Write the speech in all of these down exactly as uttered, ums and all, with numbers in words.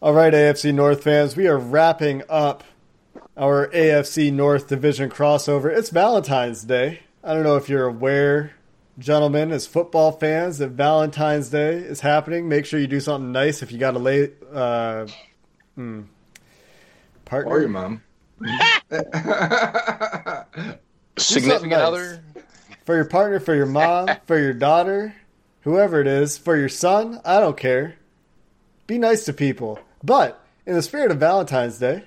All right, A F C North fans, we are wrapping up our A F C North division crossover. It's Valentine's Day. I don't know if you're aware, gentlemen, as football fans, that Valentine's Day is happening. Make sure you do something nice if you got a late uh, hmm, partner. Or your mom. Significant nice. Other. For your partner, for your mom, for your daughter, whoever it is, for your son, I don't care. Be nice to people. But in the spirit of Valentine's Day,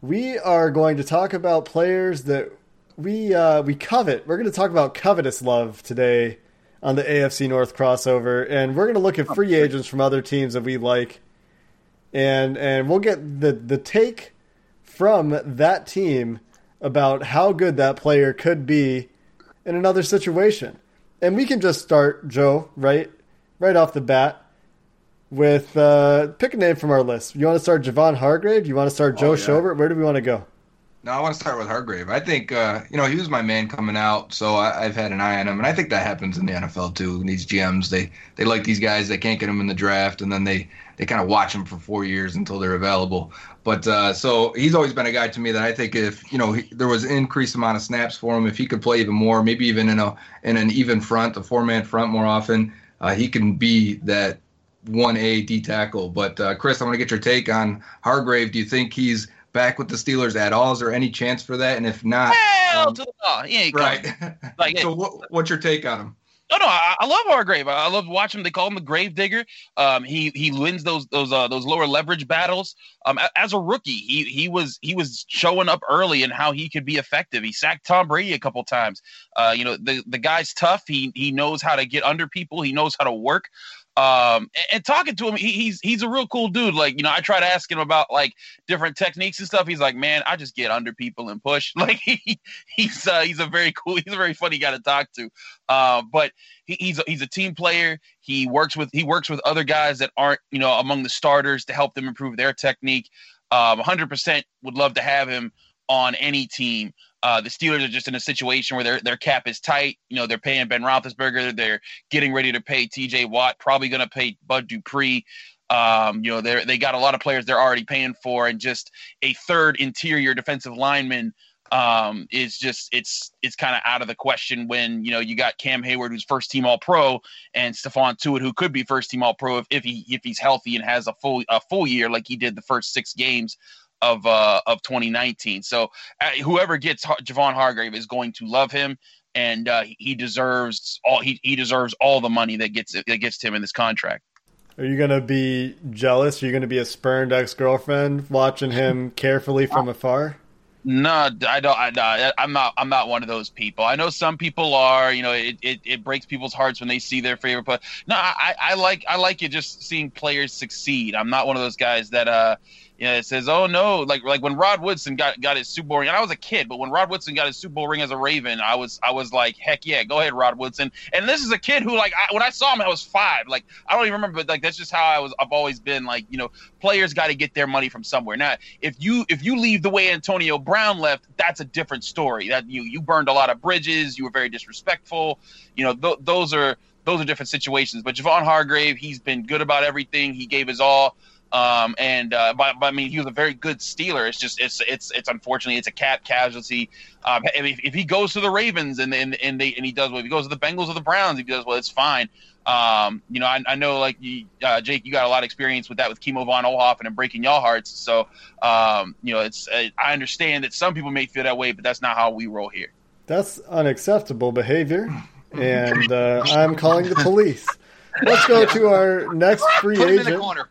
we are going to talk about players that we uh, we covet. We're going to talk about covetous love today on the A F C North crossover, and we're going to look at free agents from other teams that we like, and and we'll get the, the take from that team about how good that player could be in another situation. And we can just start, Joe, right, right off the bat. With uh, pick a name from our list. You want to start Javon Hargrave? You want to start Joe oh, yeah. Schobert? Where do we want to go? No, I want to start with Hargrave. I think uh, you know he was my man coming out, so I, I've had an eye on him, and I think that happens in the N F L too. These G Ms, they they like these guys. They can't get them in the draft, and then they they kind of watch them for four years until they're available. But uh, so he's always been a guy to me that I think if you know he, there was an increased amount of snaps for him, if he could play even more, maybe even in a in an even front, a four man front more often, uh, he can be that one A D tackle. But uh, Chris, I want to get your take on Hargrave. Do you think he's back with the Steelers at all? Is there any chance for that? And if not, hell um, to the law. Yeah, right. Like, so what, what's your take on him? No, no, I, I love Hargrave. I, I love watching him. They call him the Grave Digger. Um, he he wins those those uh, those lower leverage battles. Um, as a rookie, he he was he was showing up early and how he could be effective. He sacked Tom Brady a couple times. Uh, you know the the guy's tough. He he knows how to get under people. He knows how to work. Um, and, and talking to him, he, he's he's a real cool dude. Like, you know, I try to ask him about like different techniques and stuff. He's like, man, I just get under people and push. Like he, he's uh, he's a very cool, he's a very funny guy to talk to. Uh, but he, he's a, he's a team player. He works with he works with other guys that aren't you know among the starters to help them improve their technique. Um, one hundred percent would love to have him on any team. Uh, the Steelers are just in a situation where their their cap is tight. You know, they're paying Ben Roethlisberger. They're getting ready to pay T J Watt, probably going to pay Bud Dupree. Um, you know, they they got a lot of players they're already paying for, and just a third interior defensive lineman um, is just it's it's kind of out of the question when, you know, you got Cam Hayward, who's first team All-Pro, and Stephon Tuitt, who could be first team All-Pro if, if he if he's healthy and has a full a full year like he did the first six games of uh of twenty nineteen. So uh, whoever gets Har- Javon Hargrave is going to love him, and uh, he deserves all he, he deserves all the money that gets that gets to him in this contract. Are you going to be jealous? Are you going to be a spurned ex-girlfriend watching him carefully from afar? No, I don't. I, I'm not. I'm not one of those people. I know some people are. You know, it, it, it breaks people's hearts when they see their favorite player. No, I, I like I like it just seeing players succeed. I'm not one of those guys that uh, you know, it says, oh no, like like when Rod Woodson got, got his Super Bowl ring. And I was a kid, but when Rod Woodson got his Super Bowl ring as a Raven, I was I was like, heck yeah, go ahead, Rod Woodson. And this is a kid who, like, I, when I saw him, I was five. Like, I don't even remember, but like that's just how I was. I've always been like, you know, players got to get their money from somewhere. Now, if you if you leave the way Antonio Brown left, that's a different story. That you you burned a lot of bridges. You were very disrespectful. You know, th- those are those are different situations. But Javon Hargrave, he's been good about everything. He gave his all. Um, and uh, but, but I mean, he was a very good Steeler. It's just it's it's it's unfortunately it's a cap casualty. Um, if, if he goes to the Ravens and and and they and he does well, if he goes to the Bengals or the Browns, if he does well, it's fine. Um, you know, I, I know, like, you, uh, Jake, you got a lot of experience with that with Kimo von Ohlhoffen and breaking y'all hearts. So, um, you know, it's I understand that some people may feel that way, but that's not how we roll here. That's unacceptable behavior, and uh, I'm calling the police. Let's go to our next free Put agent. Him in the corner.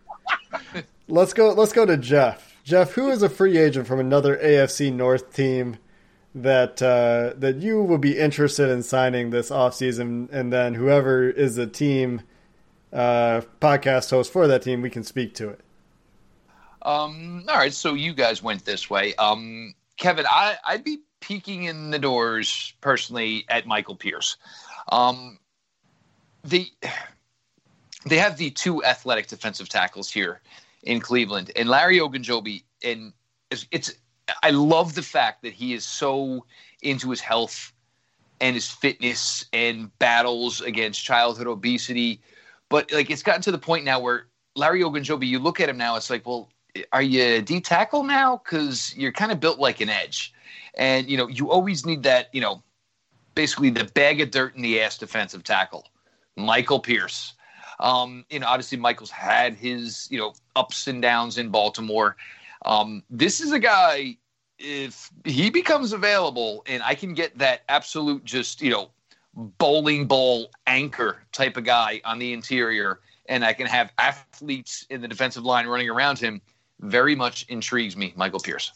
Let's go. Let's go to Jeff. Jeff, who is a free agent from another A F C North team that uh, that you will be interested in signing this offseason, and then whoever is the team uh, podcast host for that team, we can speak to it. Um. All right. So you guys went this way. Um. Kevin, I I'd be peeking in the doors personally at Michael Pierce. Um. The. They have the two athletic defensive tackles here in Cleveland, and Larry Ogunjobi, and it's, it's I love the fact that he is so into his health and his fitness and battles against childhood obesity, but like it's gotten to the point now where Larry Ogunjobi, you look at him now, it's like, well, are you D tackle now? Because you're kind of built like an edge. And, you know, you always need that, you know, basically the bag of dirt in the ass defensive tackle, Michael Pierce. Um, you know, obviously Michael's had his, you know, ups and downs in Baltimore. Um, this is a guy, if he becomes available and I can get that absolute just, you know, bowling ball anchor type of guy on the interior, and I can have athletes in the defensive line running around him, very much intrigues me, Michael Pierce.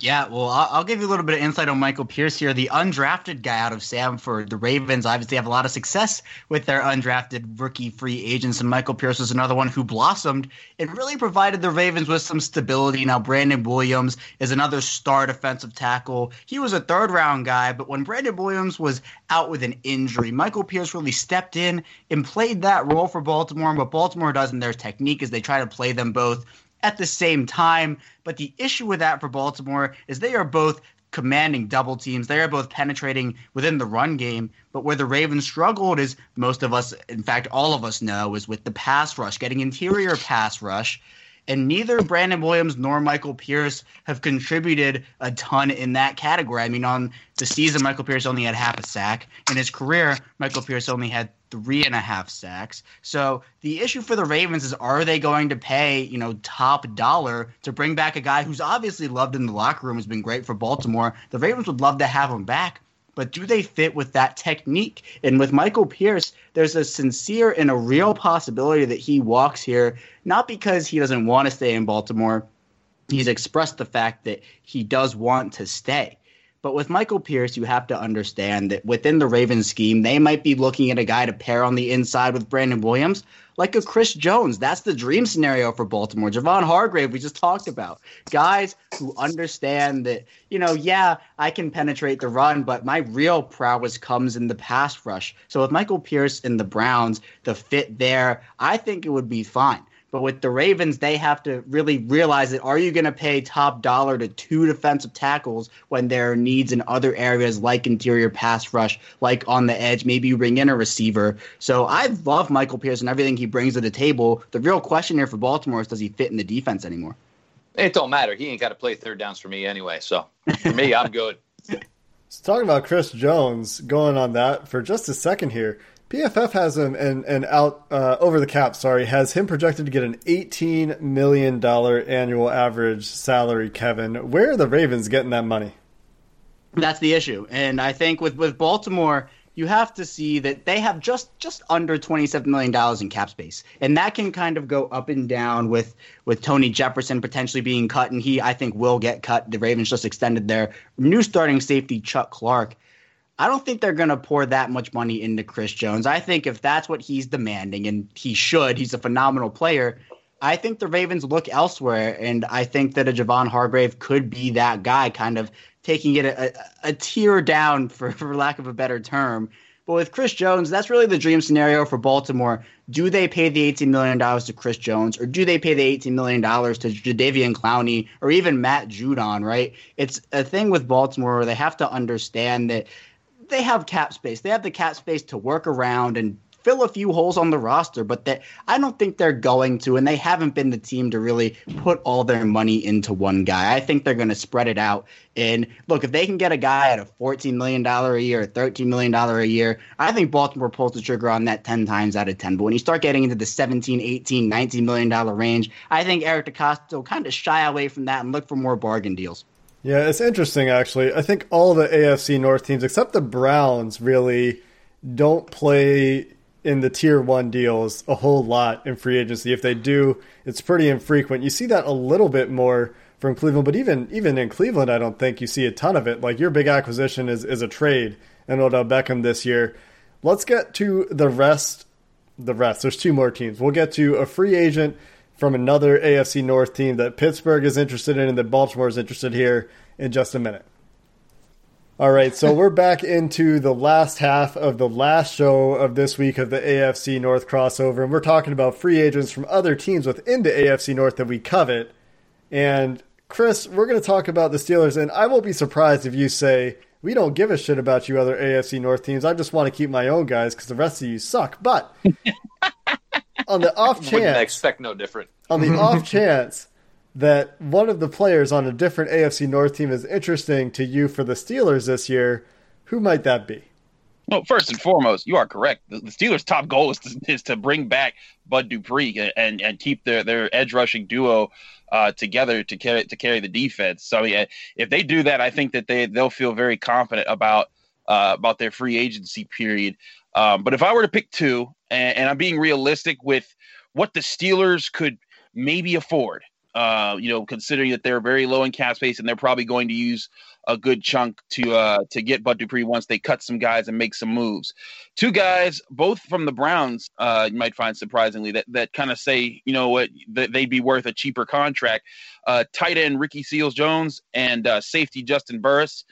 Yeah, well, I'll give you a little bit of insight on Michael Pierce here, the undrafted guy out of Samford. The Ravens obviously have a lot of success with their undrafted rookie free agents, and Michael Pierce was another one who blossomed and really provided the Ravens with some stability. Now, Brandon Williams is another star defensive tackle. He was a third-round guy, but when Brandon Williams was out with an injury, Michael Pierce really stepped in and played that role for Baltimore, and what Baltimore does in their technique is they try to play them both at the same time. But the issue with that for Baltimore is they are both commanding double teams. They are both penetrating within the run game. But where the Ravens struggled is most of us, in fact, all of us know, is with the pass rush, getting interior pass rush. And neither Brandon Williams nor Michael Pierce have contributed a ton in that category. I mean, on the season, Michael Pierce only had half a sack. In his career, Michael Pierce only had three and a half sacks. So the issue for the Ravens is, are they going to pay, you know, top dollar to bring back a guy who's obviously loved in the locker room, has been great for Baltimore? The Ravens would love to have him back, but do they fit with that technique? And with Michael Pierce, there's a sincere and a real possibility that he walks here, not because he doesn't want to stay in Baltimore. He's expressed the fact that he does want to stay. But with Michael Pierce, you have to understand that within the Ravens scheme, they might be looking at a guy to pair on the inside with Brandon Williams, like a Chris Jones. That's the dream scenario for Baltimore. Javon Hargrave, we just talked about. Guys who understand that, you know, yeah, I can penetrate the run, but my real prowess comes in the pass rush. So with Michael Pierce and the Browns, the fit there, I think it would be fine. But with the Ravens, they have to really realize that, are you going to pay top dollar to two defensive tackles when there are needs in other areas like interior pass rush, like on the edge, maybe you bring in a receiver. So I love Michael Pierce and everything he brings to the table. The real question here for Baltimore is, does he fit in the defense anymore? It don't matter. He ain't got to play third downs for me anyway. So for me, I'm good. So talking about Chris Jones, going on that for just a second here. P F F has him and and out uh, over the cap. Sorry, has him projected to get an eighteen million dollars annual average salary. Kevin, where are the Ravens getting that money? That's the issue, and I think with with Baltimore, you have to see that they have just, just under twenty-seven million dollars in cap space. And that can kind of go up and down with, with Tony Jefferson potentially being cut, and he, I think, will get cut. The Ravens just extended their new starting safety, Chuck Clark. I don't think they're going to pour that much money into Chris Jones. I think if that's what he's demanding, and he should, he's a phenomenal player, I think the Ravens look elsewhere, and I think that a Javon Hargrave could be that guy, kind of taking it a, a, a tier down, for, for lack of a better term. But with Chris Jones, that's really the dream scenario for Baltimore. Do they pay the eighteen million dollars to Chris Jones, or do they pay the eighteen million dollars to Jadavion Clowney, or even Matt Judon, right? It's a thing with Baltimore where they have to understand that they have cap space. They have the cap space to work around and fill a few holes on the roster, but that I don't think they're going to, and they haven't been the team to really put all their money into one guy. I think they're going to spread it out. And look, if they can get a guy at a fourteen million dollars a year, or thirteen million dollars a year, I think Baltimore pulls the trigger on that ten times out of ten. But when you start getting into the seventeen, eighteen, nineteen million dollars range, I think Eric DeCosta will kind of shy away from that and look for more bargain deals. Yeah, it's interesting, actually. I think all the A F C North teams, except the Browns, really don't play in the Tier one deals a whole lot in free agency. If they do, it's pretty infrequent. You see that a little bit more from Cleveland, but even even in Cleveland, I don't think you see a ton of it. Like, your big acquisition is, is a trade in Odell Beckham this year. Let's get to the rest. The rest. There's two more teams. We'll get to a free agent from another A F C North team that Pittsburgh is interested in and that Baltimore is interested here in just a minute. All right, so we're back into the last half of the last show of this week of the A F C North crossover, and we're talking about free agents from other teams within the A F C North that we covet. And, Chris, we're going to talk about the Steelers, and I won't be surprised if you say, we don't give a shit about you other A F C North teams. I just want to keep my own guys because the rest of you suck. But on the off chance, wouldn't expect no different. On the off chance that one of the players on a different A F C North team is interesting to you for the Steelers this year, who might that be? Well, first and foremost, you are correct. The Steelers' top goal is to, is to bring back Bud Dupree and and keep their, their edge rushing duo uh, together to carry to carry the defense. So yeah, if they do that, I think that they they'll feel very confident about uh, about their free agency period. Um, but if I were to pick two, and, and I'm being realistic with what the Steelers could maybe afford, uh, you know, considering that they're very low in cap space and they're probably going to use a good chunk to uh, to get Bud Dupree once they cut some guys and make some moves. Two guys, both from the Browns, uh, you might find surprisingly, that that kind of say, you know what, that they'd be worth a cheaper contract. Uh, tight end Ricky Seals-Jones and uh, safety Justin Burris.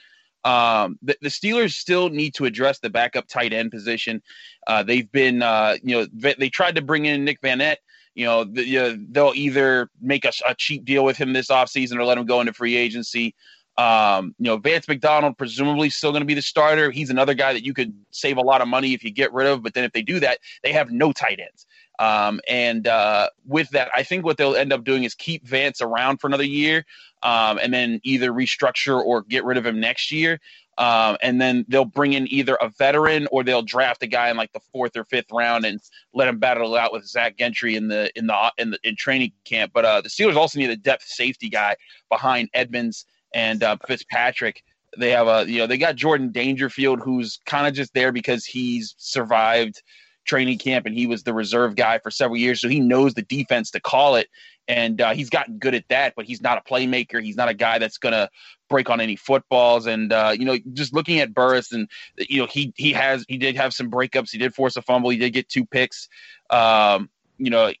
Um, the, the Steelers still need to address the backup tight end position. Uh, they've been, uh, you know, they, they tried to bring in Nick Vanette. You know, the, you know they'll either make a, a cheap deal with him this offseason or let him go into free agency. Um, you know, Vance McDonald presumably still going to be the starter. He's another guy that you could save a lot of money if you get rid of. But then if they do that, they have no tight ends. Um, and uh, with that, I think what they'll end up doing is keep Vance around for another year um, and then either restructure or get rid of him next year. Um, and then they'll bring in either a veteran or they'll draft a guy in like the fourth or fifth round and let him battle it out with Zach Gentry in the in the in the in training camp. But uh, the Steelers also need a depth safety guy behind Edmonds and uh, Fitzpatrick. They have a you know they got Jordan Dangerfield, who's kind of just there because he's survived training camp and he was the reserve guy for several years, so he knows the defense to call it, and uh, he's gotten good at that, but he's not a playmaker. He's not a guy that's gonna break on any footballs. And uh, you know, just looking at Burris, and you know, he he has he did have some breakups. He did force a fumble. He did get two picks. Um, you know,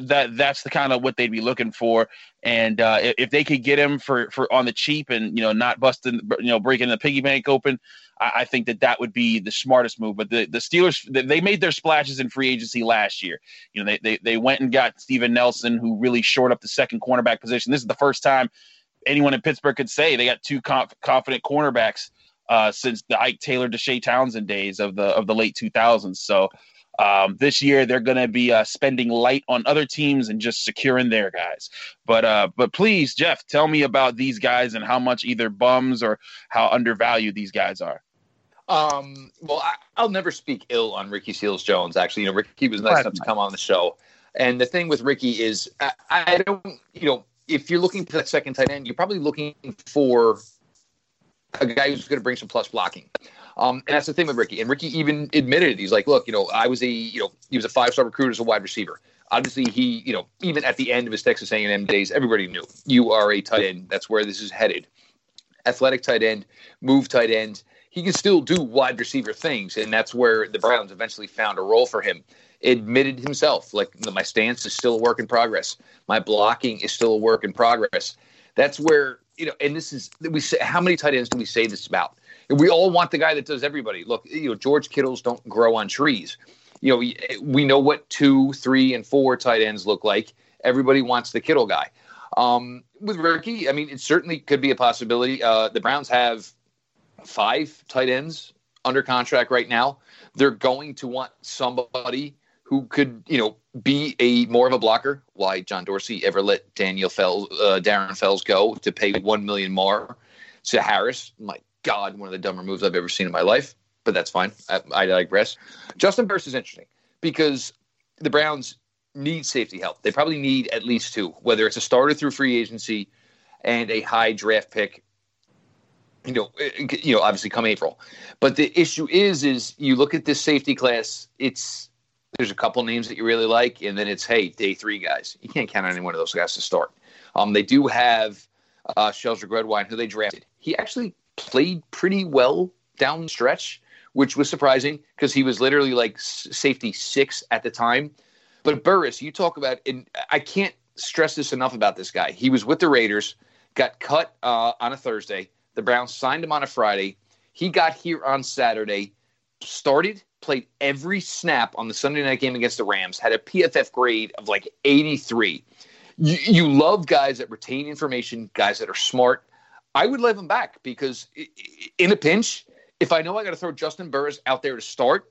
that that's the kind of what they'd be looking for. And uh, if they could get him for for on the cheap and you know not busting you know breaking the piggy bank open, I think that that would be the smartest move. But the, the Steelers, they made their splashes in free agency last year. You know, they, they they went and got Steven Nelson, who really shored up the second cornerback position. This is the first time anyone in Pittsburgh could say they got two conf- confident cornerbacks uh, since the Ike Taylor, DeShea Townsend days of the of the late two thousands. So um, this year they're going to be uh, spending light on other teams and just securing their guys. But uh, but please, Jeff, tell me about these guys and how much either bums or how undervalued these guys are. Um, well, I, I'll never speak ill on Ricky Seals-Jones, actually. You know, Ricky was nice enough to come on the show. And the thing with Ricky is, I, I don't, you know, if you're looking for that second tight end, you're probably looking for a guy who's going to bring some plus blocking. Um, and that's the thing with Ricky. And Ricky even admitted it. He's like, look, you know, I was a, you know, he was a five-star recruit as a wide receiver. Obviously, he, you know, even at the end of his Texas A and M days, everybody knew you are a tight end. That's where this is headed. Athletic tight end, move tight end. He can still do wide receiver things, and that's where the Browns eventually found a role for him. Admitted himself, like, my stance is still a work in progress. My blocking is still a work in progress. That's where, you know, and this is, we say, how many tight ends do we say this about? And we all want the guy that does everybody. Look, you know, George Kittles don't grow on trees. You know, we, we know what two, three, and four tight ends look like. Everybody wants the Kittle guy. Um, with Ricky, I mean, it certainly could be a possibility. Uh, the Browns have five tight ends under contract right now. They're going to want somebody who could, you know, be a more of a blocker. Why John Dorsey ever let Daniel Fells, uh, Darren Fells go to pay one million more to Harris? My God, one of the dumber moves I've ever seen in my life. But that's fine. I, I digress. Justin Burris is interesting because the Browns need safety help. They probably need at least two, whether it's a starter through free agency and a high draft pick. You know, you know, obviously come April. But the issue is, is you look at this safety class, it's there's a couple names that you really like, and then it's, hey, day three guys. You can't count on any one of those guys to start. Um, They do have uh, Shelzer Gredwine, who they drafted. He actually played pretty well down the stretch, which was surprising because he was literally like safety six at the time. But Burris, you talk about, and I can't stress this enough about this guy. He was with the Raiders, got cut uh, on a Thursday. The Browns signed him on a Friday. He got here on Saturday, started, played every snap on the Sunday night game against the Rams, had a P F F grade of like eighty-three. You, you love guys that retain information, guys that are smart. I would leave him back because in a pinch, if I know I got to throw Justin Burris out there to start,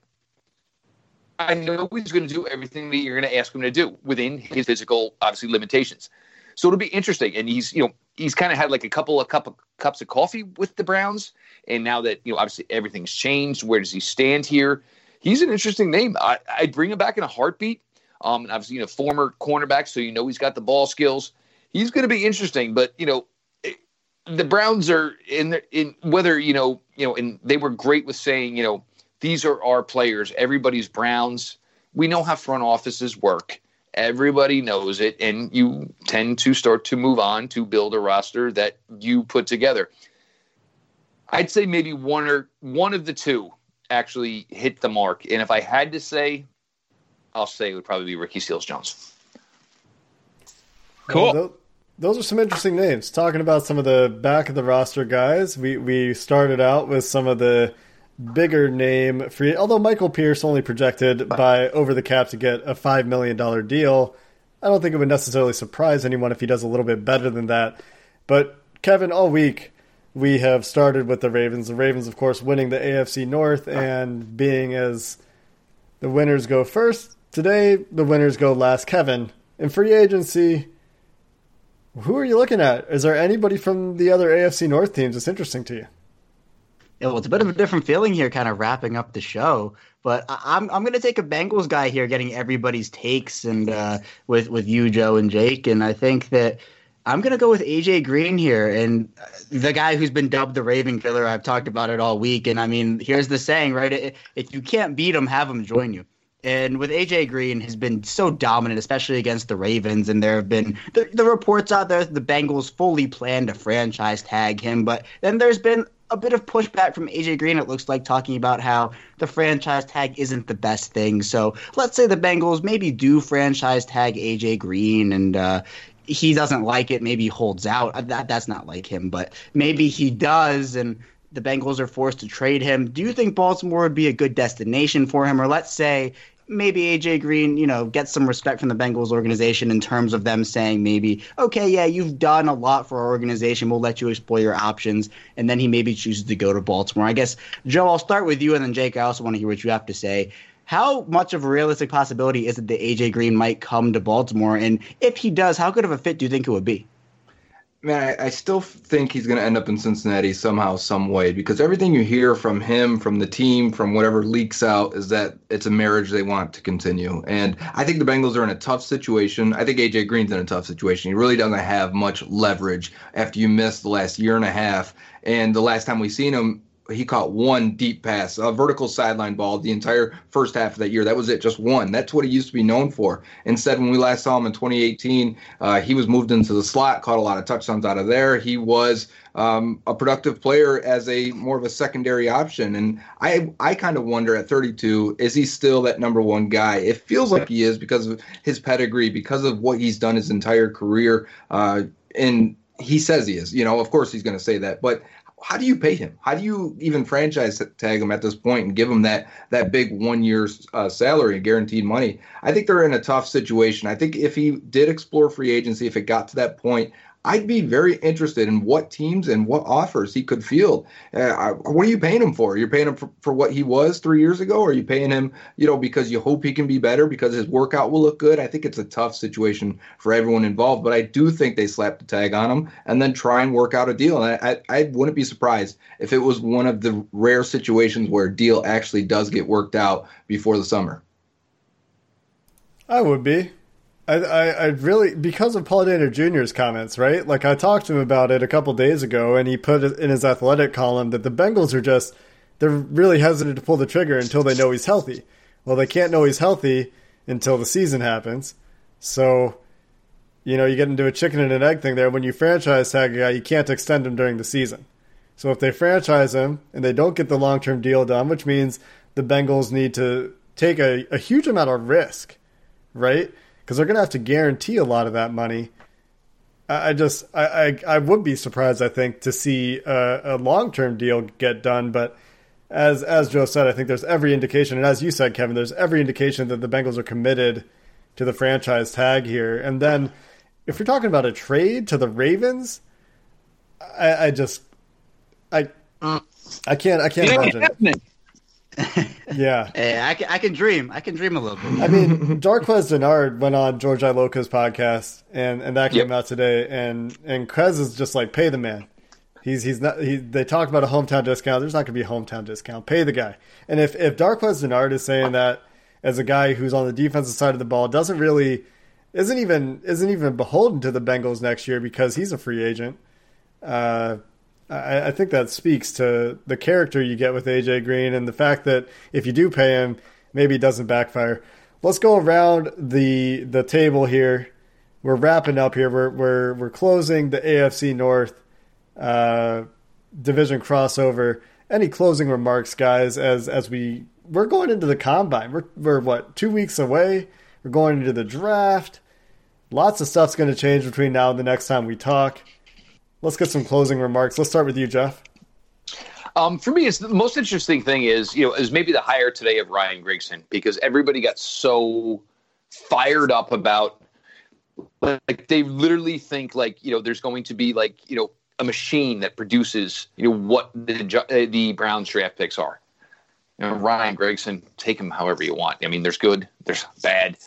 I know he's going to do everything that you're going to ask him to do within his physical, obviously, limitations. So it'll be interesting. And he's, you know, he's kind of had like a couple of cup of cups of coffee with the Browns. And now that, you know, obviously everything's changed, where does he stand here? He's an interesting name. I, I'd bring him back in a heartbeat. Um, and obviously, you know, former cornerback, so you know he's got the ball skills. He's going to be interesting. But, you know, it, the Browns are in the, in whether, you know, you know, and they were great with saying, you know, these are our players. Everybody's Browns. We know how front offices work. Everybody knows it, and you tend to start to move on to build a roster that you put together. I'd say maybe one or one of the two actually hit the mark. And if I had to say, I'll say it would probably be Ricky Seals-Jones. Cool. Well, th- those are some interesting names. Talking about some of the back of the roster guys, we, we started out with some of the bigger name free, although Michael Pierce only projected by over the cap to get a five million dollars deal. I don't think it would necessarily surprise anyone if he does a little bit better than that. But Kevin, all week we have started with the Ravens. The Ravens, of course, winning the A F C North and being as the winners go first. Today, the winners go last. Kevin, in free agency, who are you looking at? Is there anybody from the other A F C North teams that's interesting to you? Yeah, well, it's a bit of a different feeling here, kind of wrapping up the show. But I'm I'm going to take a Bengals guy here, getting everybody's takes, and uh, with with you, Joe, and Jake. And I think that I'm going to go with A J Green here, and the guy who's been dubbed the Raven Killer. I've talked about it all week. And I mean, here's the saying, right? If you can't beat them, have them join you. And with A J Green has been so dominant, especially against the Ravens, and there have been the, the reports out there that the Bengals fully plan to franchise tag him. But then there's been a bit of pushback from A J Green, it looks like, talking about how the franchise tag isn't the best thing. So let's say the Bengals maybe do franchise tag A J Green, and uh, he doesn't like it, maybe holds out. That, that's not like him, but maybe he does, and the Bengals are forced to trade him. Do you think Baltimore would be a good destination for him? Or let's say maybe A J Green, you know, gets some respect from the Bengals organization in terms of them saying maybe, okay, yeah, you've done a lot for our organization. We'll let you explore your options. And then he maybe chooses to go to Baltimore. I guess, Joe, I'll start with you. And then, Jake, I also want to hear what you have to say. How much of a realistic possibility is it that A J Green might come to Baltimore? And if he does, how good of a fit do you think it would be? Man, I, I still think he's going to end up in Cincinnati somehow, some way, because everything you hear from him, from the team, from whatever leaks out is that it's a marriage they want to continue. And I think the Bengals are in a tough situation. I think A J Green's in a tough situation. He really doesn't have much leverage after you missed the last year and a half. And the last time we seen him, he caught one deep pass, a vertical sideline ball, the entire first half of that year. That was it, just one. That's what he used to be known for. Instead, when we last saw him in twenty eighteen, uh, he was moved into the slot, caught a lot of touchdowns out of there. He was um, a productive player as a more of a secondary option. And I, I kind of wonder at thirty-two, is he still that number one guy? It feels like he is because of his pedigree, because of what he's done his entire career. Uh, and he says he is. You know, of course he's going to say that. But how do you pay him? How do you even franchise tag him at this point and give him that that big one-year uh, salary, guaranteed money? I think they're in a tough situation. I think if he did explore free agency, if it got to that point, I'd be very interested in what teams and what offers he could field. Uh, what are you paying him for? You're paying him for, for what he was three years ago? Or are you paying him, you know, because you hope he can be better, because his workout will look good? I think it's a tough situation for everyone involved, but I do think they slap the tag on him and then try and work out a deal. And I, I, I wouldn't be surprised if it was one of the rare situations where a deal actually does get worked out before the summer. I would be. I, I, I really, because of Paul Danner Junior's comments, right? Like, I talked to him about it a couple days ago, and he put in his athletic column that the Bengals are just, they're really hesitant to pull the trigger until they know he's healthy. Well, they can't know he's healthy until the season happens. So, you know, you get into a chicken and an egg thing there. When you franchise tag a guy, you can't extend him during the season. So if they franchise him and they don't get the long-term deal done, which means the Bengals need to take a, a huge amount of risk, right? Because they're going to have to guarantee a lot of that money. I just, I, I, I would be surprised, I think, to see a, a long-term deal get done. But as as Joe said, I think there's every indication, and as you said, Kevin, there's every indication that the Bengals are committed to the franchise tag here. And then, if you're talking about a trade to the Ravens, I, I just, I, I can't, I can't imagine it. Yeah. Hey, I can, I can dream. I can dream a little bit. I mean, Darquez Denard went on George Iloka's podcast, and, and that came yep. out today. And and Krez is just like, pay the man. He's he's not. He, they talked about a hometown discount. There's not going to be a hometown discount. Pay the guy. And if if Darquez Denard is saying that as a guy who's on the defensive side of the ball, doesn't really isn't even isn't even beholden to the Bengals next year because he's a free agent. Uh, I, I think that speaks to the character you get with A J Green and the fact that if you do pay him, maybe it doesn't backfire. Let's go around the the table here. We're wrapping up here. We're we're we're closing the A F C North. Uh, division crossover. Any closing remarks, guys? As as we we're going into the combine. We're we're what two weeks away. We're going into the draft. Lots of stuff's going to change between now and the next time we talk. Let's get some closing remarks. Let's start with you, Jeff. Um, for me, it's the most interesting thing is you know is maybe the hire today of Ryan Gregson because everybody got so fired up about like they literally think like you know there's going to be like you know. a machine that produces, you know, what the the Browns draft picks are. You know, Ryan Gregson, take them however you want. I mean, there's good, there's bad,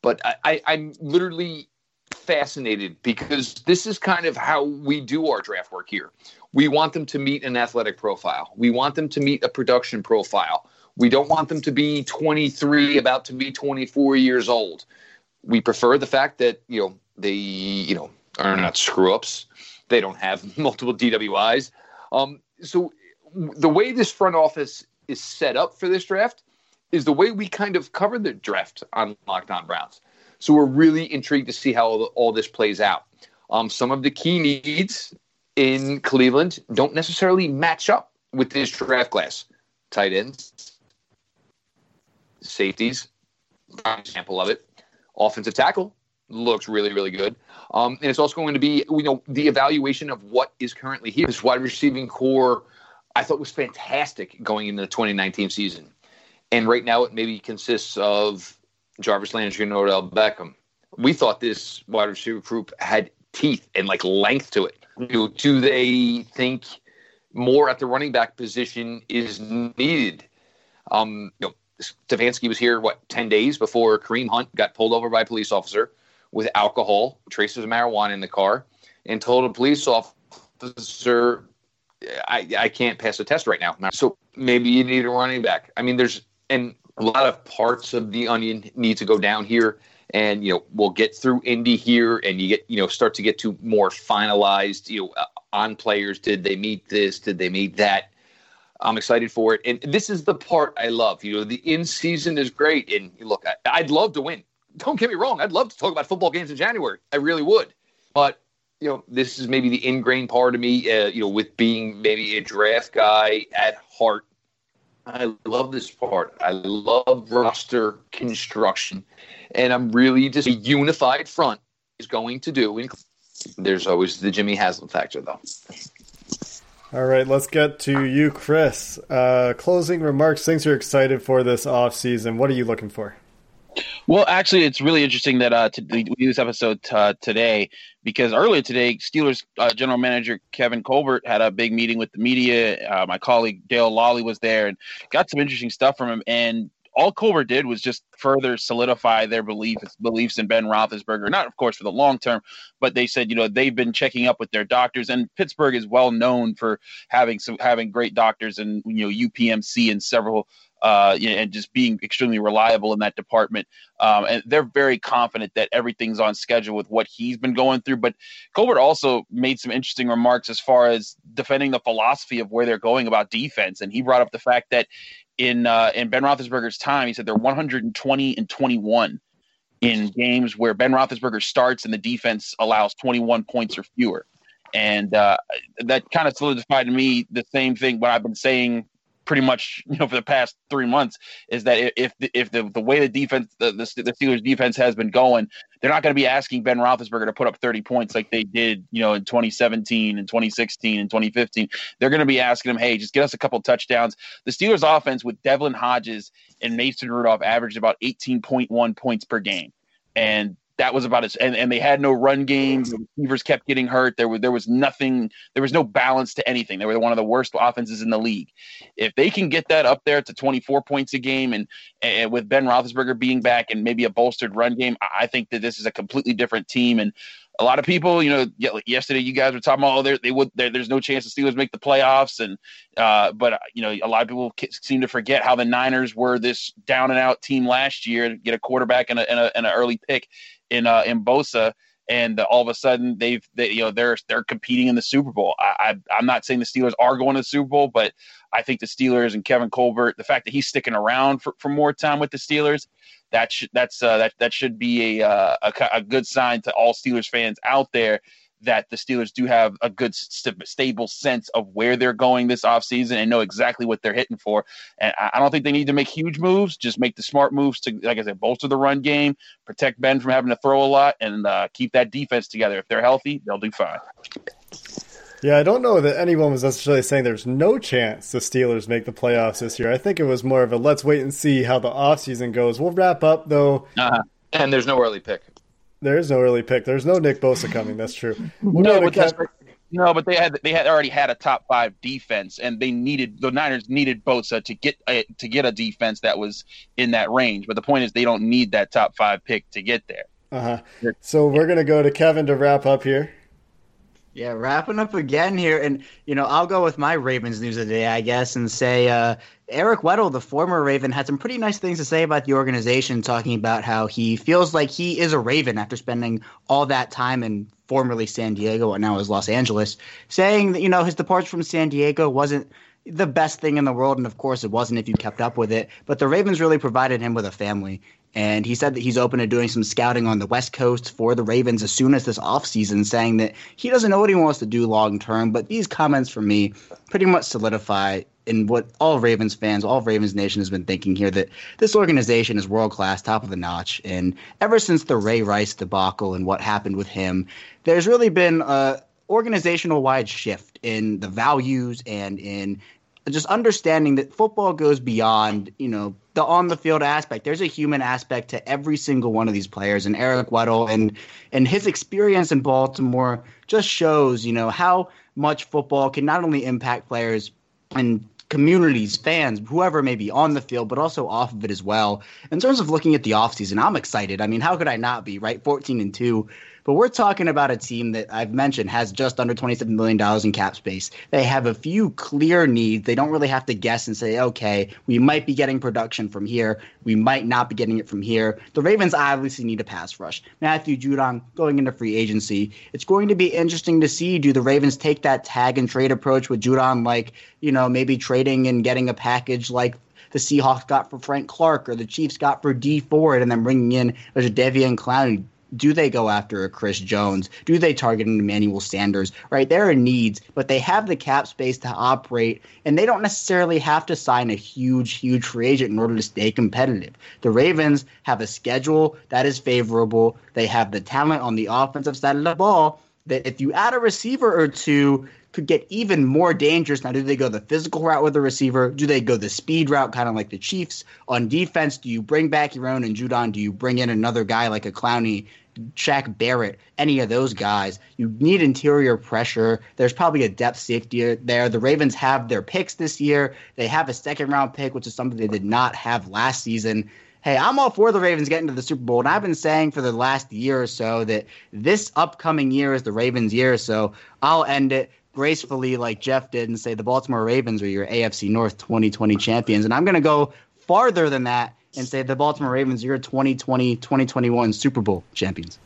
but I, I, I'm literally fascinated because this is kind of how we do our draft work here. We want them to meet an athletic profile. We want them to meet a production profile. We don't want them to be twenty-three, about to be twenty-four years old. We prefer the fact that, you know, they, you know, are not screw-ups. They don't have multiple D W Is. Um, so the way this front office is set up for this draft is the way we kind of cover the draft on Locked On Browns. So we're really intrigued to see how all, all this plays out. Um, some of the key needs in Cleveland don't necessarily match up with this draft class. Tight ends, safeties, prime example of it. Offensive tackle looks really, really good. Um, and it's also going to be, you know, the evaluation of what is currently here. This wide receiving core, I thought, was fantastic going into the twenty nineteen season. And right now it maybe consists of Jarvis Landry and Odell Beckham. We thought this wide receiver group had teeth and, like, length to it. You know, do they think more at the running back position is needed? Um, you know, Stefanski was here, what, ten days before Kareem Hunt got pulled over by a police officer with alcohol, traces of marijuana in the car, and told a police officer, I, I can't pass the test right now. So maybe you need a running back. I mean, there's and a lot of parts of the onion need to go down here. And, you know, we'll get through Indy here and you get, you know, start to get to more finalized, you know, on players. Did they meet this? Did they meet that? I'm excited for it. And this is the part I love. You know, the in season is great. And look, I, I'd love to win. Don't get me wrong. I'd love to talk about football games in January. I really would. But, you know, this is maybe the ingrained part of me, uh, you know, with being maybe a draft guy at heart. I love this part. I love roster construction. And I'm really just a unified front is going to do. And there's always the Jimmy Haslam factor, though. All right, let's get to you, Chris. Uh, closing remarks, things you're excited for this offseason. What are you looking for? Well, actually, it's really interesting that uh, to, we do this episode uh, today because earlier today, Steelers uh, general manager Kevin Colbert had a big meeting with the media. Uh, my colleague Dale Lally was there and got some interesting stuff from him. And all Colbert did was just further solidify their belief, beliefs in Ben Roethlisberger. Not, of course, for the long term, but they said, you know, they've been checking up with their doctors, and Pittsburgh is well known for having some having great doctors and, you know, U P M C and several Uh, and just being extremely reliable in that department. Um, and they're very confident that everything's on schedule with what he's been going through. But Colbert also made some interesting remarks as far as defending the philosophy of where they're going about defense. And he brought up the fact that in uh, in Ben Roethlisberger's time, he said they're one hundred twenty and twenty-one in games where Ben Roethlisberger starts and the defense allows twenty-one points or fewer. And uh, that kind of solidified to me the same thing what I've been saying pretty much, you know, for the past three months is that if the, if the, the way the defense, the, the Steelers defense has been going, they're not going to be asking Ben Roethlisberger to put up thirty points like they did, you know, in twenty seventeen and twenty sixteen and twenty fifteen. They're going to be asking him, hey, just get us a couple touchdowns. The Steelers offense with Devlin Hodges and Mason Rudolph averaged about eighteen point one points per game. And that was about it. And, and they had no run game. The receivers kept getting hurt. There was, there was nothing, there was no balance to anything. They were one of the worst offenses in the league. If they can get that up there to twenty-four points a game and, and with Ben Roethlisberger being back and maybe a bolstered run game, I think that this is a completely different team. And a lot of people, you know, yesterday you guys were talking about, oh, there, they would, there, there's no chance the Steelers make the playoffs. And, uh, but, you know, a lot of people seem to forget how the Niners were this down and out team last year, get a quarterback and a, and a, and an early pick in, uh, in Bosa. And uh, all of a sudden they've, they, you know, they're, they're competing in the Super Bowl. I, I, I'm not saying the Steelers are going to the Super Bowl, but I think the Steelers and Kevin Colbert, the fact that he's sticking around for, for more time with the Steelers, That should that's uh, that that should be a, uh, a a good sign to all Steelers fans out there that the Steelers do have a good st- stable sense of where they're going this offseason and know exactly what they're hitting for. And I, I don't think they need to make huge moves. Just make the smart moves to, like I said, bolster the run game, protect Ben from having to throw a lot, and uh, keep that defense together. If they're healthy, they'll do fine. Yeah, I don't know that anyone was necessarily saying there's no chance the Steelers make the playoffs this year. I think it was more of a let's wait and see how the offseason goes. We'll wrap up, though. Uh-huh. And there's no early pick. There is no early pick. There's no Nick Bosa coming. That's true. We'll no, but that's, no, but they had they had already had a top five defense, and they needed the Niners needed Bosa to get a, to get a defense that was in that range. But the point is, they don't need that top five pick to get there. Uh huh. So we're gonna go to Kevin to wrap up here. Yeah, wrapping up again here. And, you know, I'll go with my Ravens news of the day, I guess, and say uh, Eric Weddle, the former Raven, had some pretty nice things to say about the organization, talking about how he feels like he is a Raven after spending all that time in formerly San Diego and now is Los Angeles, saying that, you know, his departure from San Diego wasn't the best thing in the world. And, of course, it wasn't if you kept up with it. But the Ravens really provided him with a family. And he said that he's open to doing some scouting on the West Coast for the Ravens as soon as this offseason, saying that he doesn't know what he wants to do long term. But these comments from me pretty much solidify in what all Ravens fans, all Ravens Nation has been thinking here, that this organization is world class, top of the notch. And ever since the Ray Rice debacle and what happened with him, there's really been a organizational wide shift in the values and in just understanding that football goes beyond, you know, the on-the-field aspect. There's a human aspect to every single one of these players. And Eric Weddle and and his experience in Baltimore just shows, you know, how much football can not only impact players and communities, fans, whoever may be on the field, but also off of it as well. In terms of looking at the offseason, I'm excited. I mean, how could I not be, right? fourteen and two. But we're talking about a team that I've mentioned has just under twenty-seven million dollars in cap space. They have a few clear needs. They don't really have to guess and say, okay, we might be getting production from here. We might not be getting it from here. The Ravens obviously need a pass rush. Matthew Judon going into free agency. It's going to be interesting to see, do the Ravens take that tag and trade approach with Judon, like, you know, maybe trading and getting a package like the Seahawks got for Frank Clark or the Chiefs got for Dee Ford and then bringing in a Jadavion Clowney. Do they go after a Chris Jones? Do they target an Emmanuel Sanders? Right, there are needs, but they have the cap space to operate, and they don't necessarily have to sign a huge, huge free agent in order to stay competitive. The Ravens have a schedule that is favorable. They have the talent on the offensive side of the ball that if you add a receiver or two, could get even more dangerous. Now, do they go the physical route with the receiver? Do they go the speed route, kind of like the Chiefs? On defense, do you bring back your own? And Judon, do you bring in another guy like a Clowney, Shaq Barrett, any of those guys? You need interior pressure. There's probably a depth safety there. The Ravens have their picks this year. They have a second-round pick, which is something they did not have last season. Hey, I'm all for the Ravens getting to the Super Bowl, and I've been saying for the last year or so that this upcoming year is the Ravens' year, so I'll end it gracefully like Jeff did and say the Baltimore Ravens are your A F C North twenty twenty champions. And I'm going to go farther than that and say the Baltimore Ravens are your twenty twenty, twenty twenty-one Super Bowl champions.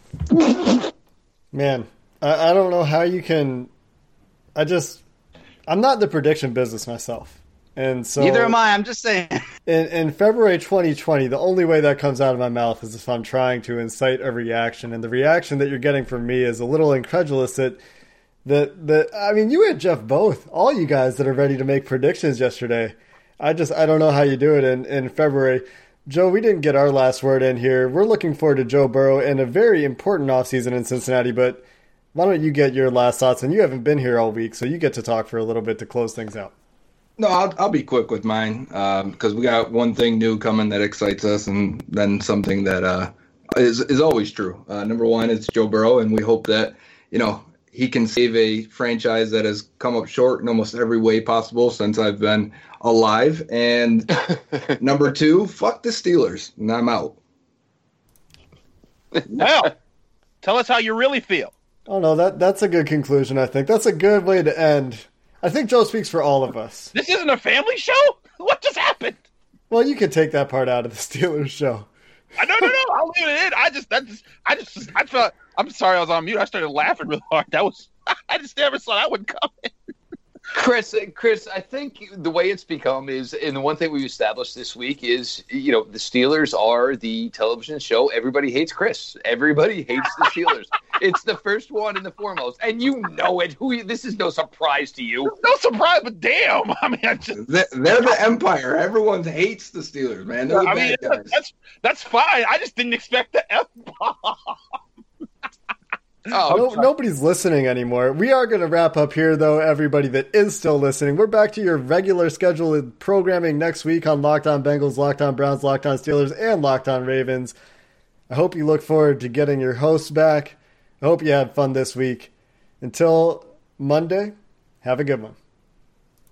Man, I, I don't know how you can – I just – I'm not in the prediction business myself. And so neither am I. I'm just saying. In, in February twenty twenty, the only way that comes out of my mouth is if I'm trying to incite a reaction. And the reaction that you're getting from me is a little incredulous that – The the I mean, you and Jeff both, all you guys that are ready to make predictions yesterday. I just I don't know how you do it in, in February. Joe, we didn't get our last word in here. We're looking forward to Joe Burrow and a very important offseason in Cincinnati, but why don't you get your last thoughts? And you haven't been here all week, so you get to talk for a little bit to close things out. No, I'll I'll be quick with mine, because um, we got one thing new coming that excites us and then something that uh, is is always true. Uh, number one, it's Joe Burrow, and we hope that, you know, he can save a franchise that has come up short in almost every way possible since I've been alive. And number two, fuck the Steelers, and I'm out. Well, tell us how you really feel. Oh, no, that that's a good conclusion, I think. That's a good way to end. I think Joe speaks for all of us. This isn't a family show? What just happened? Well, you could take that part out of the Steelers show. I no, no, no. I'll leave it in. I just, that just, I just, I felt. I'm sorry, I was on mute. I started laughing really hard. That was, I just never thought I would come in. Chris, Chris, I think the way it's become is, and the one thing we established this week is, you know, the Steelers are the television show. Everybody hates Chris. Everybody hates the Steelers. It's the first one and the foremost, and you know it. Who this is no surprise to you. No surprise, but damn, I mean, I just they're, they're the empire. Everyone hates the Steelers, man. They're the I bad mean, guys. that's that's fine. I just didn't expect the F-bomb. Oh, no, nobody's listening anymore. We are going to wrap up here, though, everybody that is still listening. We're back to your regular scheduled programming next week on Locked On Bengals, Locked On Browns, Locked On Steelers, and Locked On Ravens. I hope you look forward to getting your hosts back. I hope you had fun this week. Until Monday, have a good one.